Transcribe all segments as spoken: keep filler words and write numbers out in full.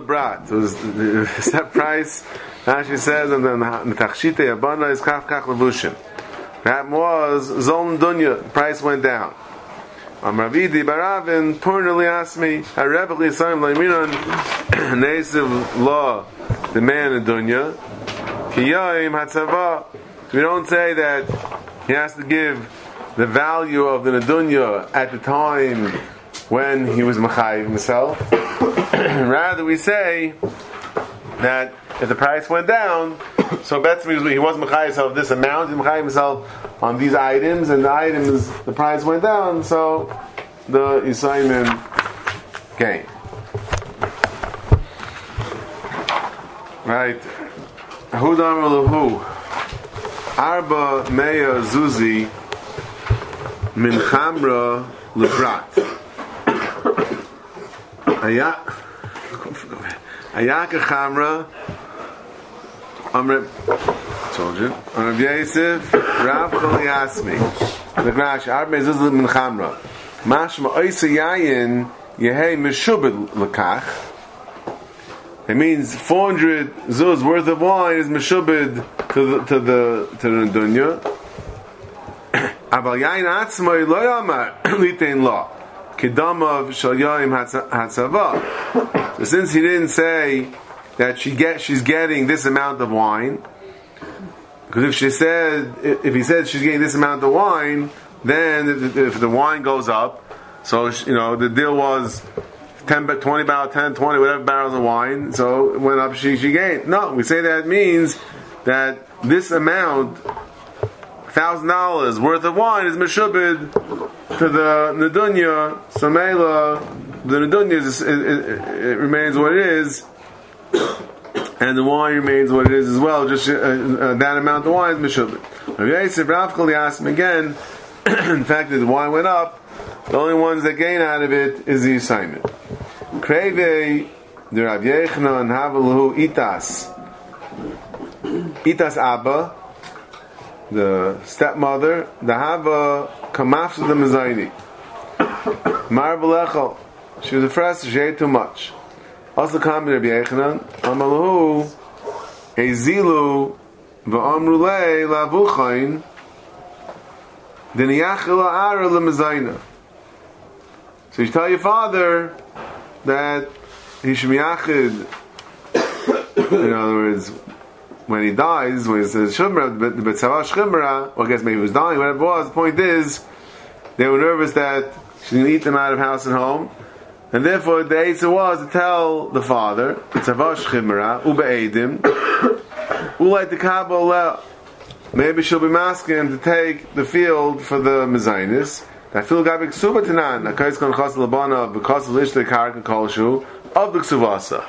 the brat. It was the set price. Rashi says, and then the tachshite yabana is kach kach levushin. That was zoln dunya. Price went down. Amravidi baravin purnali asmi harebli saim laimiran nesiv law. The man in dunya kiyaim hatzava. We don't say that he has to give the value of the nedunya at the time when he was machayiv himself. Rather, we say that if the price went down, so basically he was machayiv himself this amount, he machayiv himself on these items, and the items the price went down, so the yisayimim came. Right? Hu damar lehu. Arba meya zuzi min chamra lebrat. Ayak ayak chamra. Amr told you. Amr Yosef Rav Chol Yasmi. The Grash Arba meya zuzi min chamra. Mashma oisa yayin yehei meshubed lekach. It means four hundred zuz worth of wine is meshubed to the to the to the dunya. Aval yain atzmai lo yamar litein lo kedamav shel yaim hatzava. So since he didn't say that she get she's getting this amount of wine, because if she said if he said she's getting this amount of wine, then if, if the wine goes up, so you know the deal was ten, twenty barrels, ten, twenty, whatever barrels of wine. So it went up. She she gained. No, we say that means that this amount, thousand dollars worth of wine, is meshubed to the nedunya. Samela, the nedunya is, it, it, it remains what it is, and the wine remains what it is as well. Just uh, uh, that amount of wine is meshubed. Rav Yosef Rav Chol Yasmi again. In fact, the wine went up. The only ones that gain out of it is the assignment. Kreve the Rav Yechanan Haveluhu Itas Itas Abba, the stepmother, the Hava Kamafsha the Mezayni Mar Belechel. She was afraid she ate too much. Also, common Rav Yechanan Amaluhu Ezilu V'Amrulei Lavuchain Diniyachila Ara the Mezayna. So you tell your father that he should be achid. In other words, when he dies, when he says shemra, the betzavah shemra, or I guess maybe he was dying, whatever it was. The point is, they were nervous that she didn't eat them out of house and home, and therefore the eitzah was to tell the father betzavah shemra ubeedim ulay dekabol. Maybe she'll be asking him to take the field for the mezainis. I feel gabik suba tanan. A kais kon chas labana because of the karka kolshu of the ksuvasa.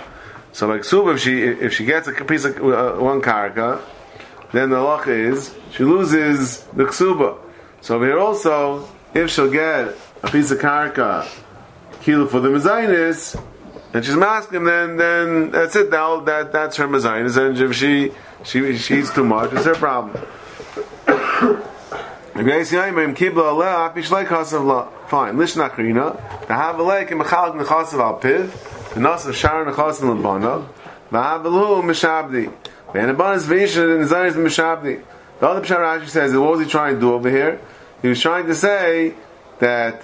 So like suba, if she if she gets a piece of uh, one karka, then the halacha is she loses the ksuba. So over here also, if she'll get a piece of karka kilo for the mezainis, and she's masking, then then that's it. Now that that's her mezainis, and if she she she eats too much, it's her problem. Fine. Lishnachrina. The havelek and mechalak nechasav al piv. The nas of sharon nechasav lebanav. The havelu mishabdi. The abanas v'ishin and the zayis mishabdi. The other pshat Rashi says, what was he trying to do over here? He was trying to say that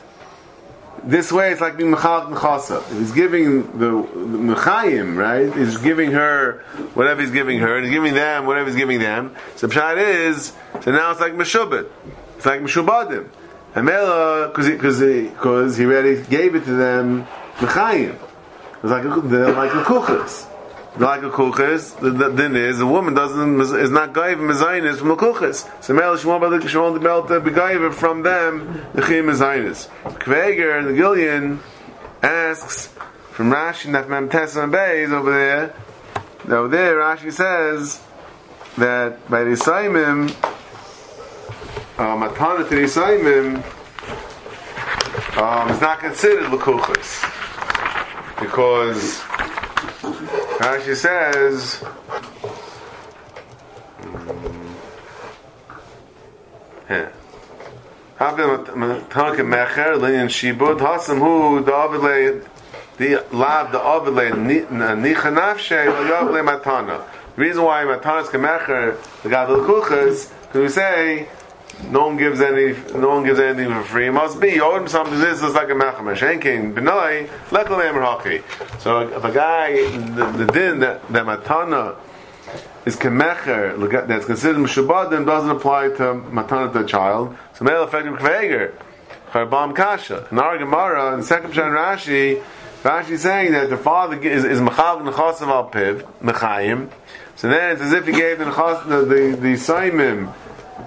this way it's like being mechalak nechasav. He's giving the mechayim, right? He's giving her whatever he's giving her, and he's giving them whatever he's giving them. So pshat is, so now it's like meshubit. It's like Meshubadim. Hamela, because he, he, he already gave it to them, Mechayim. It's like they're like a kuchas. They're like a kuchas. The, the din is, the woman doesn't, is not gaiva mezainis from the kuchas. So Hamela, she won't be able to be gaiva from them, the chim mezainis. Kveger, the Gillian, asks, from Rashi, Nafmem Tessan Beis over there, over there, Rashi says, that by the Yisayimim, matana um, to the Yisayimim um, is not considered l'kuchas, because Rashi says yeah matana ke mecher linyan shibud hasam hu david The lav the ovle nichanafshe loyavle matana. The reason why matanas kemecher the gadol kuchas, because we say no one gives any, no one gives anything for free. It must be you owe him something. This is like a machamash. Enkin benai lekalem rocky. So if a guy the, the din that the matana is kemecher that's considered meshubad, then doesn't apply to matana to a child. So male effective kveger charbam kasha. In our Gemara in second Peshan Rashi. Rashi's saying that the father is is mechav nechasav al piv mechayim, so then it's as if he gave the nechas the the, the saimim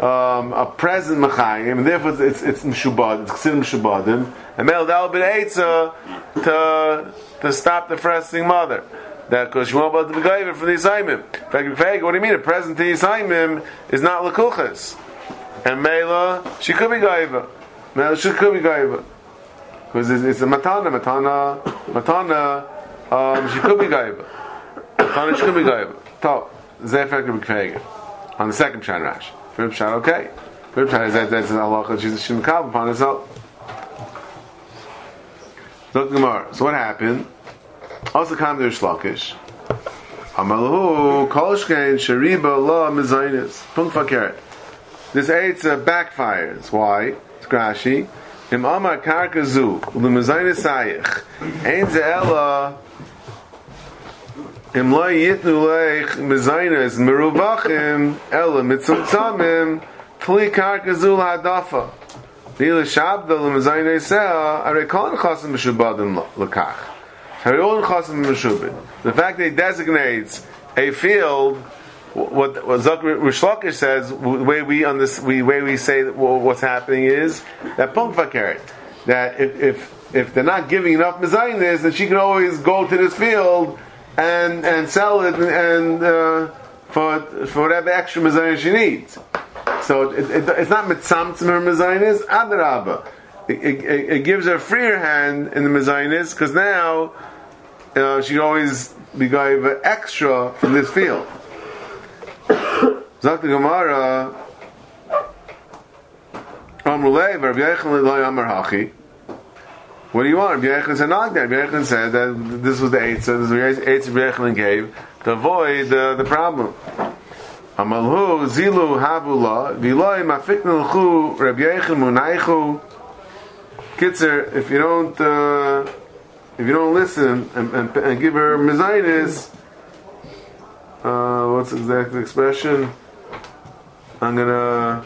um, a present mechayim, and therefore it's it's meshubad, it's considered meshubadim, and male that would be eitza to to stop the pressing mother that because she won't be able to give it from the saimim. What do you mean a present to the saimim is not lekuchas, and male she could be gaiva, male she could be gaiva. Because it's, it's a matana, matana, matana. Um, she could be gaiva. Matana, she could be gaiva. So zefek could be kfeiger on the second shan rash. First shan, okay. First shan is that that's an halacha. She's she mekabel upon herself. Look Gemara. So what happened? Also, come there shlokish. Amalahu kolshkein sheriba la mezainis punk fakeret. This eitza backfires. Why? It's Rashi. Im amar karkazu l'mezayne sayich ein ze'ela im lo yitnu leich mezaynes meruvachim ela mitzumtzamim tli karkazu l'hadafa dila shabda l'mezayne se'a arikon chasim meshubadim l'kach harion chasim meshubid. The fact that he designates a field, what, what Rish Lakish says, the way we on this, we way we say that, well, what's happening is that punk vakaret, that if, if if they're not giving enough mezainis, then she can always go to this field and and sell it and, and uh, for for whatever extra mezainis she needs. So it, it, it's not mitzamtzim her mezainis, adarabba. It, it, it gives her freer hand in the mezainis because now uh, she can always be gave extra from this field. Zakta Gemara Amrulei Rabbi Yechon L'Loi Amar Hachi. What do you want? Rabbi Yechon said not that. Rabbi Yechon said that this was the eitzah. This was the eitzah Rabbi Yechon gave to avoid uh, the problem. Amalhu Zilu Habula V'Loi Mafiknu L'Chu Rabbi Yechon Munaichu. Kitzer, if you don't uh, if you don't listen and, and, and give her mezainis. Uh, what's the exact expression? I'm gonna.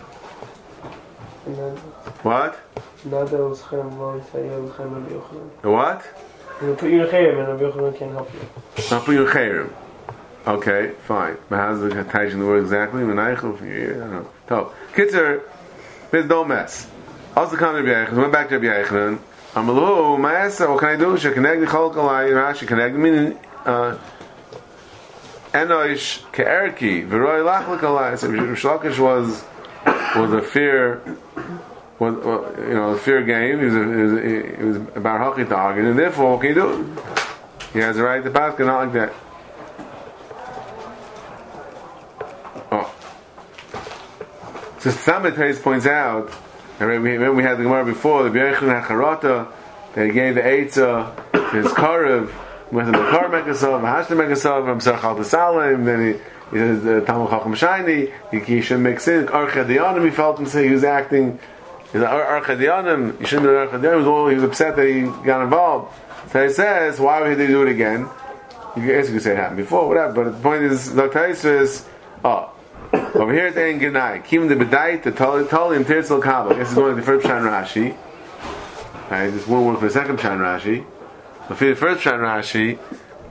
What? What? Put your chayrim and Rabbi Yochanan can help you. I'll put your chayrim. Okay, fine. But how's the attaching the word exactly? Menaychu from here? I don't know. So, Kitzer, please don't mess. Also, come to Rabbi Yochanan. Went back to Rabbi Yochanan. I'm a little mess. What can I do? Should connect the cholkalai. Rashi connect meaning. Uh, Enosh ke'erki v'roi lachlikalai. So Rish Lakish was was a fear, was uh, you know a fear game. He was a, he was about hockey to argue, and therefore what can you do? He has the right to pass, not like that. Oh, so Samiteis points out. I remember we had the Gemara before the B'yechon HaCharata that he gave the Eitzah to his Karev. Went to the Kar Mekasav, Hashda Mekasav, Amsar Chal Tesalim, then he says the Talmud Chacham Shaini, he shouldn't mix in, Archadianim, he felt him say he was acting, he said, Archadianim, he shouldn't do Archadianim, he was upset that he got involved. So he says, why would he do it again? You could say it happened before, whatever, but the point is, Doctor Isis, oh, over here it's Ein Genai, Kim de Bedait, the Tolim, Tirtzel Kabbalah, this is going to the first Shan Rashi, right, this one word for the second Shan Rashi. The first Shan Rashi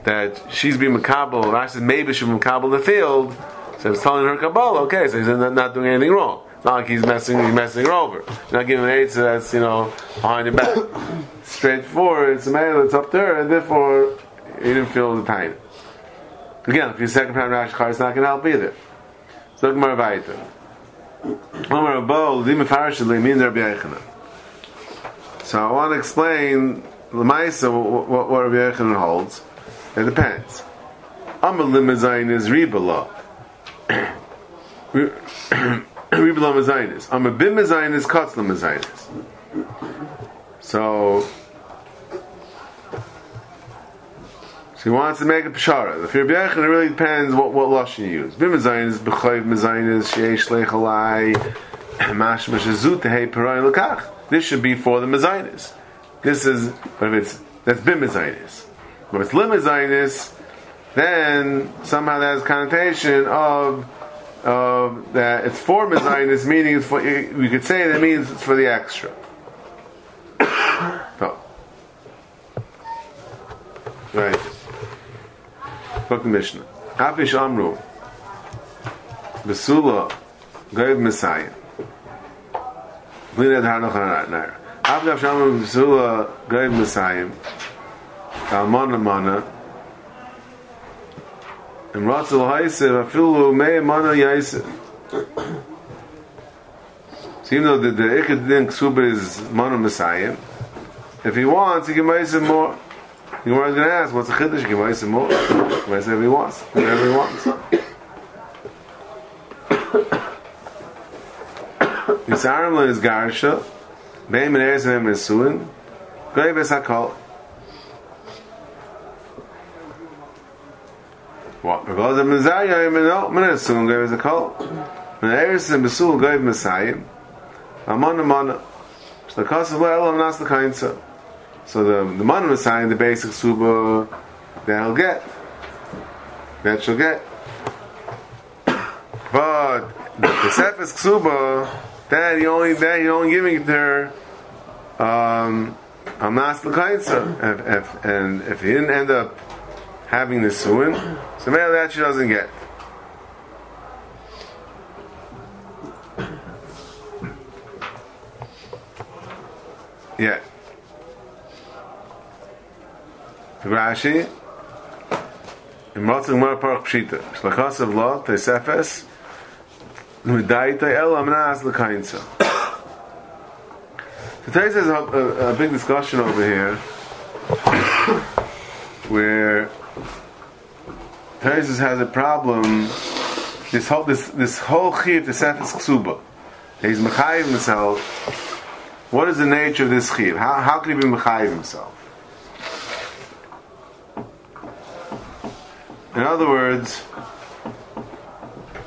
that she's being mekabel. Rashi says maybe she's mekabel the field, so he's telling her kabbalah. Okay, so he's not, not doing anything wrong. Not like he's messing, he's messing her over. He's not giving an aid, so that's you know behind her back. Straightforward. It's a man that's up to her, and therefore he didn't feel the pain. Again, if you're second time Rashi, it's not going to help either. So look more vayta. Amar Abba, L'dim Mefarash L'Min Rabbi Yochanan. So I want to explain. L'maisa, what, what, what Rabbi Yochanan holds, it depends. Amar l'mezainis ribala, ribala mezainis. Amar bim mezainis katz l'mezainis. So So he wants to make a peshara. The fear b'yachin, it really depends what what lashon you use. B'mezayin is b'chayv mezayin is she'esh leichalai mashmash azut tehei perayin l'kach. This should be for the mezainis. This is, but if it's that's b'mezainis. But if it's limezainis, then somehow that has connotation of of that it's for mezainis, meaning it's for, we could say that means it's for the extra. So. Right. Fuck the Mishnah. Hafish Amru. Basula. Goyed Messiah. Lina Dharnach Naira. Abdav Shamru Basula. Goyed Messiah. Talmana Mana. And Ratzal Haisev. Afilu Mei Mana Yaisev. So even though the Ikadin Ksuba is Mana Messiah, if he wants, he can buy some more. You are going to ask, what's a chiddush? You can buy some more. Whatever he wants. Whatever he wants. Yisarim lo yizgarsha, bein meneres and menesuin, goy bes hakol. What? Because the mezayim menesuin goy bes hakol, meneres and menesuin goy mesayim. Amon amon, shlakos le'elam nas l'kainsa. So the the man was saying the basic suba that he'll get, that she'll get. But the Tosefes suba that he only that he only giving it to her um amas l'kainsa, and if he didn't end up having the suin, so maybe that she doesn't get. Yeah. Rashi, Imratzim Mar Park Pshita, Shlachas of Law, Tosefes, Midaita El Amnas L'Kainsa. Today there's a, a, a big discussion over here, where Tosefes has a problem. This whole this this whole chiyuv Tosefes Ksuba, he's mechayiv himself. What is the nature of this chiyuv? How how can he be mechayiv himself? In other words,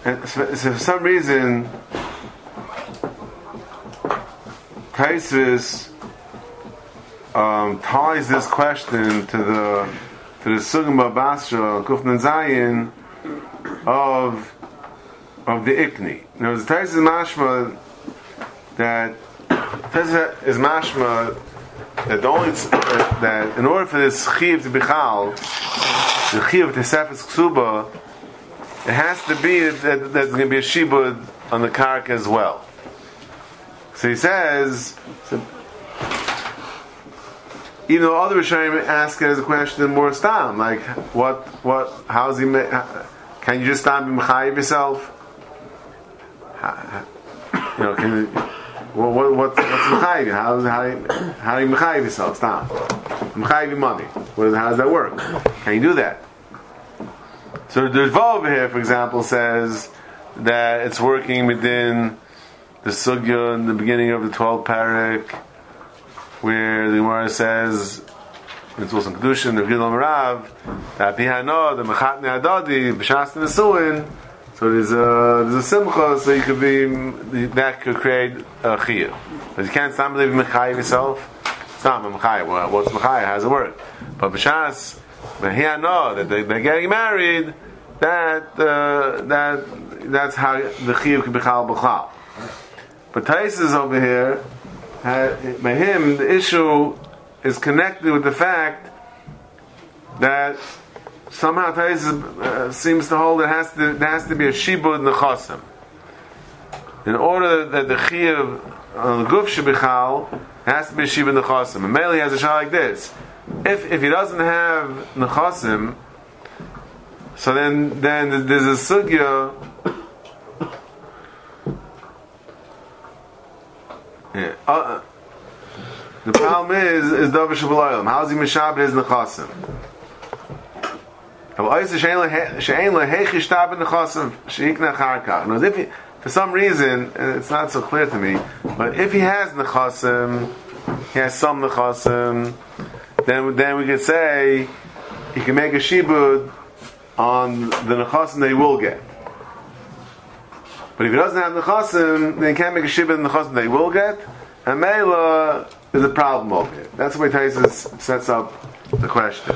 so for some reason, Tosefos um, ties this question to the to the Sugim Basra Kufnan Zayin of of the Ikni. Now, the Tosefos is mashma that Tosefos is mashma that the only that in order for this chiyuv to be chal, the chiyuv of Tosefes Ksuba, it has to be that there's going to be a shibud on the karka as well. So he says, so, even though other Rishonim ask it as a question more stam, like what, what, how's he? How, can you just stam be mechayiv yourself? How, you know, can you, what, what, what's mechayiv? How's how do you, how do you mechayiv yourself? Stam mechayiv money. What is, how does that work? Can you do that? So the Ritva over here, for example, says that it's working within the sugya in the beginning of the twelfth parak, where the Gemara says it's also in Kedushin, the Gidol Merav, that Pihano, the Mechatne Adadi, B'Shas Nesuin. So there's a there's a simcha, so you could be that could create a chiyuv, but you can't stop believing mechayiv yourself. Stop mechayiv. What's mechayiv? How does it work? But B'Shas. But here I know that they, they're getting married. That uh, that that's how the chiyuv can be chal b'chal. But Tosefos over here, by uh, him, the issue is connected with the fact that somehow Tosefos uh, seems to hold it has to there has to be a shibud nechasim in order that the chiyuv on the guf should be chal. Has to be a shibud nechasim. And Meli has a shot like this. If if he doesn't have nechasim, so then then there's a sugya. Yeah. Uh, the problem is is davar shabelayim. How's he mishabed his nechasim? Now, if he, for some reason, and it's not so clear to me, but if he has nechasim, he has some nechasim. Then, then we could say he can make a shibud on the nechasim that he will get. But if he doesn't have nechasim, then he can't make a shibud on the nechasim that he will get. And Mela is a problem over here. That's the way Taisus sets up the question.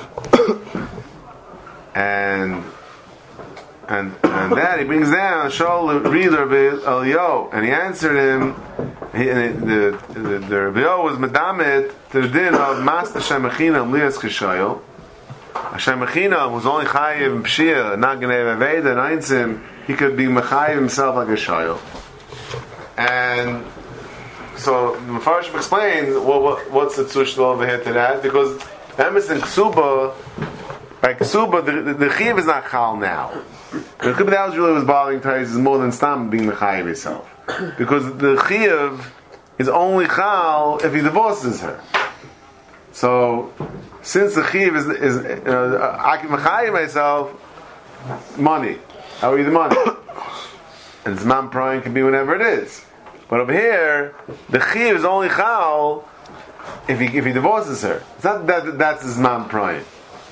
and and and that he brings down Shaul the reader of Eliyahu, and he answered him. He, and the the, the, the Eliyahu was medamet to the din of Mas Hashem Echinam Lias Chishayil. Hashem Echinam was only chayiv and pshir, not gnev aveda and einzim. He could be mechayiv himself like a shayil. And so the Mefarshim explains what, what, what's the tzushel over here to that, because Emes and Ksuba. By Ksuba, the, the, the Chiv is not Chal now. The Chiv that was really was bothering Taisus is more than Stam being the Chayiv himself. Because the Chiv is only Chal if he divorces her. So, since the Chiv is, is uh, I can Mechayiv myself, money. I owe you the money. And Zman Prime can be whenever it is. But over here, the Chiv is only Chal if he, if he divorces her. It's not that that's Zman Prime.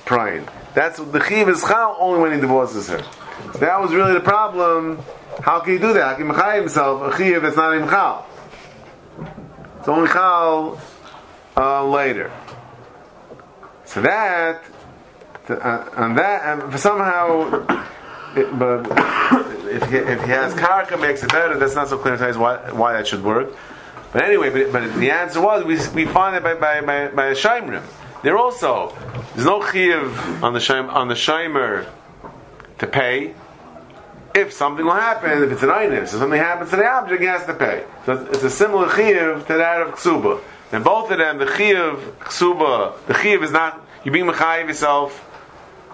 Praying. That's the chiv is chal only when he divorces her. So that was really the problem. How can he do that? How can he mechayev himself a chiv that's not even chal? It's only chal uh, later. So that uh, and that and somehow, it, but if he, if he has karka makes it better. That's not so clear to us why why that should work. But anyway, but, but the answer was we we find it by by by, by a shaimrim. There also, there's no chiyuv on the shaymer, on the shaymer to pay. If something will happen, if it's an item, if something happens to the object, he has to pay. So it's a similar chiyuv to that of ksuba. And both of them, the chiyuv, ksuba, the chiyuv is not, you being mechayiv yourself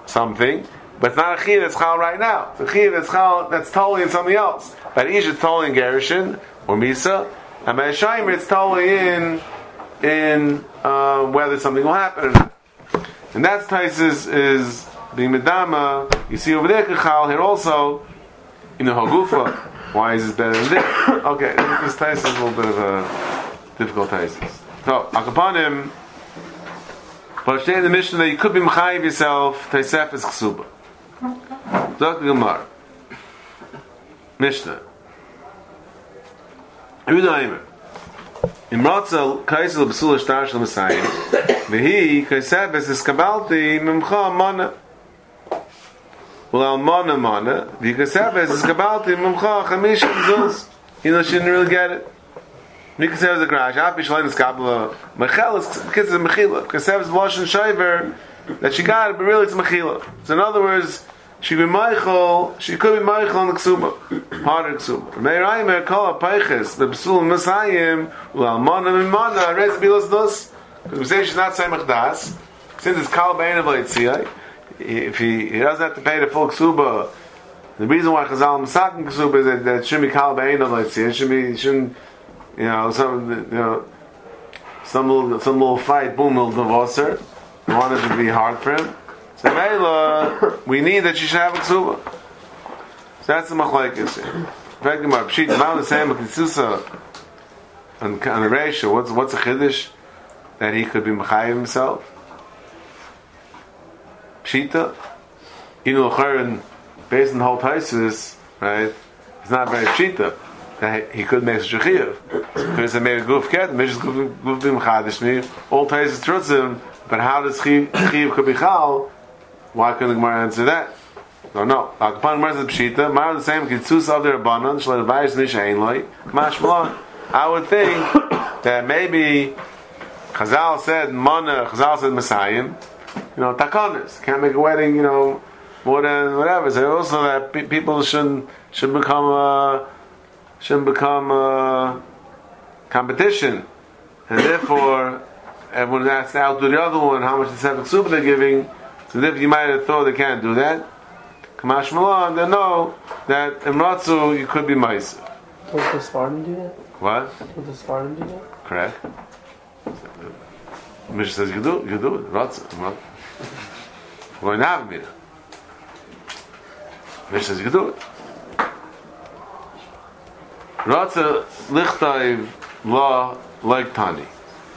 something, but it's not a chiyuv that's chal right now. It's a chiyuv that's chal, that's totally in something else. But ish is totally in gerushin, or misa, and by a shaymer it's totally in in uh, whether something will happen or not. And that's Taisus is the Medama. You see over there Kachal, here also in the Hagufa. Why is this better than this? Okay, this Taisus is a little bit of a difficult Taisus. So, Akapanim, but stay in the Mishnah that you could be Mechayiv yourself, Taisef is Chsuba. Zok Gemar. Mishnah. Udaimer. Imratzel kaisel b'sul shtar shel masayim vehi kaisabes is kabalti mimcha mana ulam mana mana vehi kaisabes is kabalti mimcha chamish mizuz. You know she didn't really get it. Mikasev's a crash. Apish lein is kabla mechel is kids is mechila. Kaisabes blushin shayver that she got it, but really it's mechila. So in other words, she be Michael. She could be Michael on the ksuba, harder ksuba. Meiraimer kol apayches the b'sul masayim u'almana mimana rez bilos dos. Because we say she's not samach das. Since it's kal bein of leitziyai, if he, he doesn't have to pay the full ksuba, the reason why Chazal masakin ksuba is that, that it shouldn't be kal bein of leitziyai. It should be it shouldn't you know some you know some little some little fight boom will divorce her. The one that would be hard for him. We need that she should have a ksuba. So that's the machlekes. In fact, the Pshit about the same Kitzusa on the ratio. What's what's a chiddush that he could be mechayev himself? Pshita, even l'charen based on the whole Taisus, right? It's not very pshita that he could make such a chiyuv. Because he made a goof ket, made a goof be mechadish me. All Taisus trutzim, but how does chiyuv could be chal? Why couldn't the Gemara answer that? No, no. Akapan Gemara says Pshita. Mar the same kitzus of the Rabbanon. Shleil vayis nishayin loy. Mashmalon. I would think that maybe Chazal said Mana. Chazal said Messiah. You know, takanas can't make a wedding. You know, more than whatever. So also that pe- people shouldn't should become a, shouldn't become a competition, and therefore everyone has to outdo the other one. How much the seven super they're giving. So if you might have thought they can't do that, Kamash Malon, then know that Imratzu, you could be Maisa. Would the Spartan do that? What? Would the Spartan do that? Correct. Mishnah says, you do it, you do it, Imratzu, Imratzu. We're going to have Mina. Mishnah says, you do it. Ratza lichtaiv la like Tani.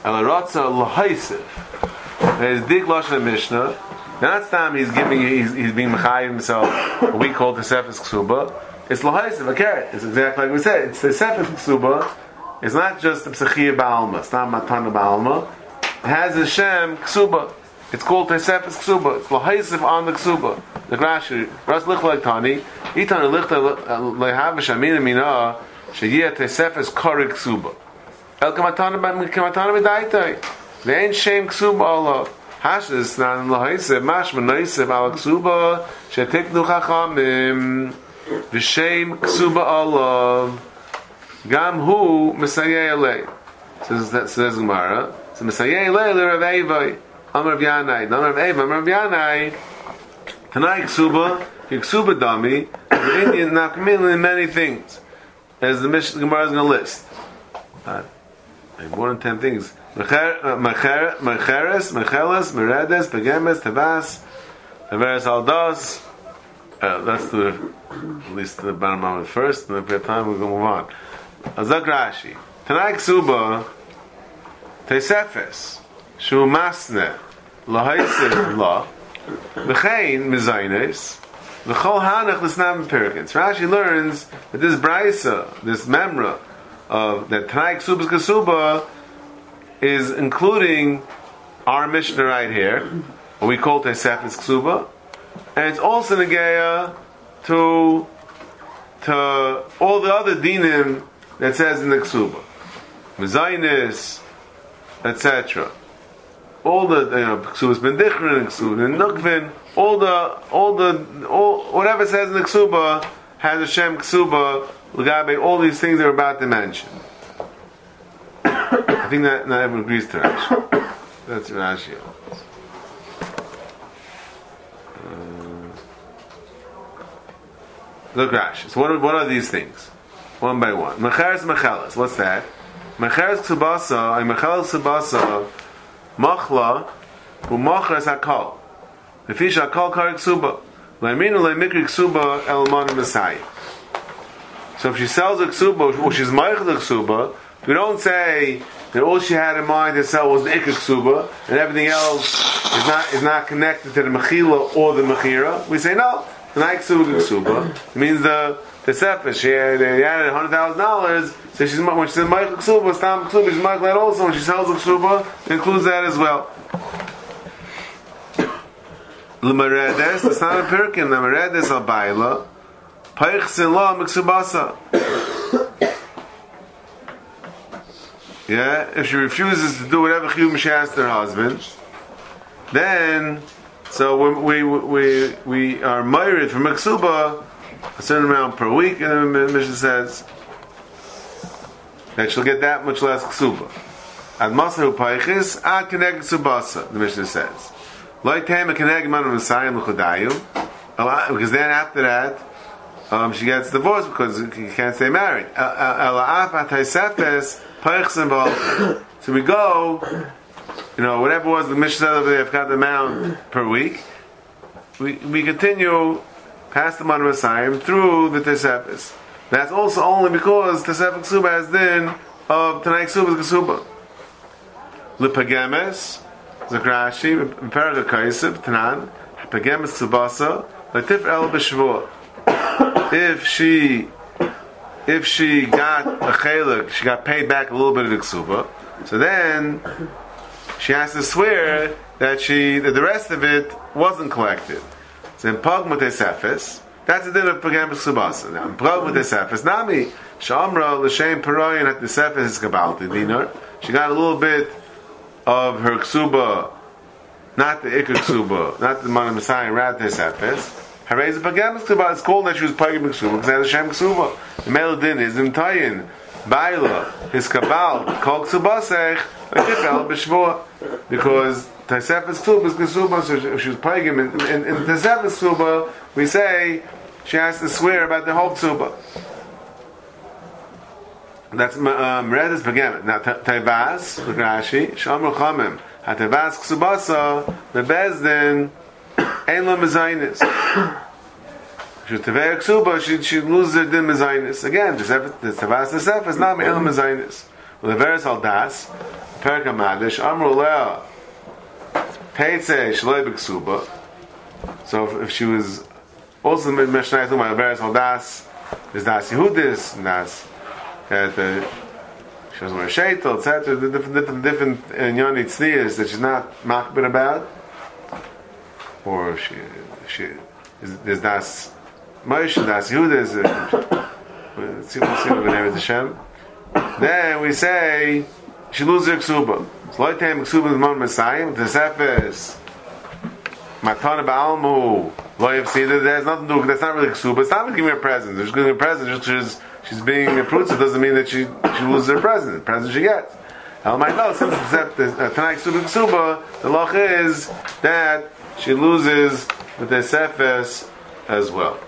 Ela Ratza l'haisif. There's Dik Lashon Mishnah. Now that's time he's giving, he's, he's being mechayev himself, what we call the Sefes Ksuba. It's l'haysev, a carrot. It's exactly like we said. It's the Sefes Ksuba. It's not just the Psechiyah Ba'alma. It's not Matana Ba'alma. It has a Shem Ksuba. It's called Tesefes Ksuba. It's l'haysev on the Ksuba. The Grashi, Ras Lichlai Tani, Itani Lichta Lehavish Amina Mina, Sheyeh Tesefes Korig Ksuba. El Kamatana B'Daitai. They ain't Shem Ksuba Allah. Hashis nan l'haysev mashma noisev al Ksuba, shetiknu chachamim, v'shem Ksuba Allah. Gam hu mesayei alei. Says that says Gemara. So mesayei alei l'Rav Eiva. Amar Rav Yanai. Amar Rav Eiva. Amar Rav Yanai. Tanai ksuba. Ksuba dami. The Indians now committed in many things, as the Mishnah Gemara is going to list. Uh, more than ten things. Mercheres, mercheles, meredes, pegemes, tavas, taveres aldas. That's the at least the bottom of it first, and if we have time we're going to move on. Azak Rashi. Tanai Ksuba Tesefes Shu Masne Lahaisim La V'chein Mizaynes V'chol Hanach L'snam Perikins. Rashi learns that this Braisa, this Memra of that Tanai Ksuba's Ksuba is including our Mishnah right here, what we call Tesefes Ksuba, and it's also Negea to to all the other dinim that says in the Ksuba, Mezainis, et cetera. All the you know, Ksuba's Bendichrin, Ksuba Nukvin, all the all the all whatever it says in the Ksuba has a Shem Ksuba. L'gabe all these things that we're about to mention. I think that not everyone agrees to Rashi. That's Rashi. Look, Rashi. So what, what are these things? One by one. Mecheres mecheles. What's that? Mecheres ksubasa and mecheles ksubasa machla u'machres hakal. Lefish hakal kari ksuba. Le'aminu le'mikri ksuba elman mesai. So if she sells a ksuba, or she's meich the ksuba, we don't say that all she had in mind to sell was the ikr ksuba, and everything else is not is not connected to the mechila or the mechira. We say no. Tanai ksuba ksuba. It means the the sefesh. She had, they added a hundred thousand dollars. So she's when she says Michael ksuba, stam ksuba, she's Michael that also. When she sells the ksuba, it includes that as well. L'meredes, the stam pirkin, l'meredes albayla, peichsin la miksubasa. Yeah, if she refuses to do whatever chiyum she asks her husband, then. So we we we, we are married from Ksuba a certain amount per week, and the Mishnah says that she'll get that much less Ksuba. Ad masahu paichis, ad keneg Ksubasa, the Mishnah says. Loitem a keneg manu masayim l'chodayim, because then after that um, she gets divorced because you can't stay married. Ela'af atay sefes paichsin b'alchim. So we go. You know, whatever was the Mishnah over there, I've got the amount per week. We we continue past the Manu Masayim through the Tesefes. That's also only because Tesefes Ksuba has din of Tanai Ksuba's Ksuba. L'pagemes, Zakrashi, Imperator Kaisib, Tanan, Pagemes Tsubasa, Latif El B'Shavua. If she, if she got a Chalik, she got paid back a little bit of the Ksuba. So then she has to swear that she that the rest of it wasn't collected. So in Pag Mutesefes, that's a din of Pagam Subasa. Now in Pag Mutesefes, Nami, Shamra, Lashem Peroyan at the Sefes is Kabalti Dinar. She got a little bit of her Ksuba, not the Ikr Ksuba, not the Mana Messiah, rather the Sefes. Her raise Pagam Ksuba, it's called that she was Pagam Ksuba, because that is Shem Ksuba. The Melodin is in Tayin, Baila, his Kabal, Kol Ksubasech. Because Tesefes Ksuba is Ksuba, so she was pagan. In Tesefes Ksuba, we say she has to swear about the whole Ksuba. That's Meredes Pagemet. Now, Tevaz, Rashi, Shamru Chamim, HaTevaz Ksubasa, the Bezdin, Ein Lo Mezainis. She was Tevaz Ksuba, she loses her Din Mezainis. Again, Tevaz Tesefes, not Ein Lo Mezainis. Well, the Veres Aldas, Perkamadish, Amrullah, Peitze, Shloi B'Ksuba, So if, if she was also mentioned by various das, is das Yehudis, das that uh, she was wearing sheitel, et cetera. The different, different, different inyoni tznius that she's not makbid about, or she she is, is das Moshe, das Yehudis. Let's see what we're going to Hashem. Then we say she loses her ksuba. It's loytem ksuba is mon mesayim. The sefes matana ba'almu loyev sida. There's nothing to do. That's not really ksuba. It's not really giving her presents. She's giving her presents. She's she's being prutz. It doesn't mean that she she loses her present. The present she gets. El ma'al since the tonight ksuba ksuba the loch is that she loses with the sefes as well.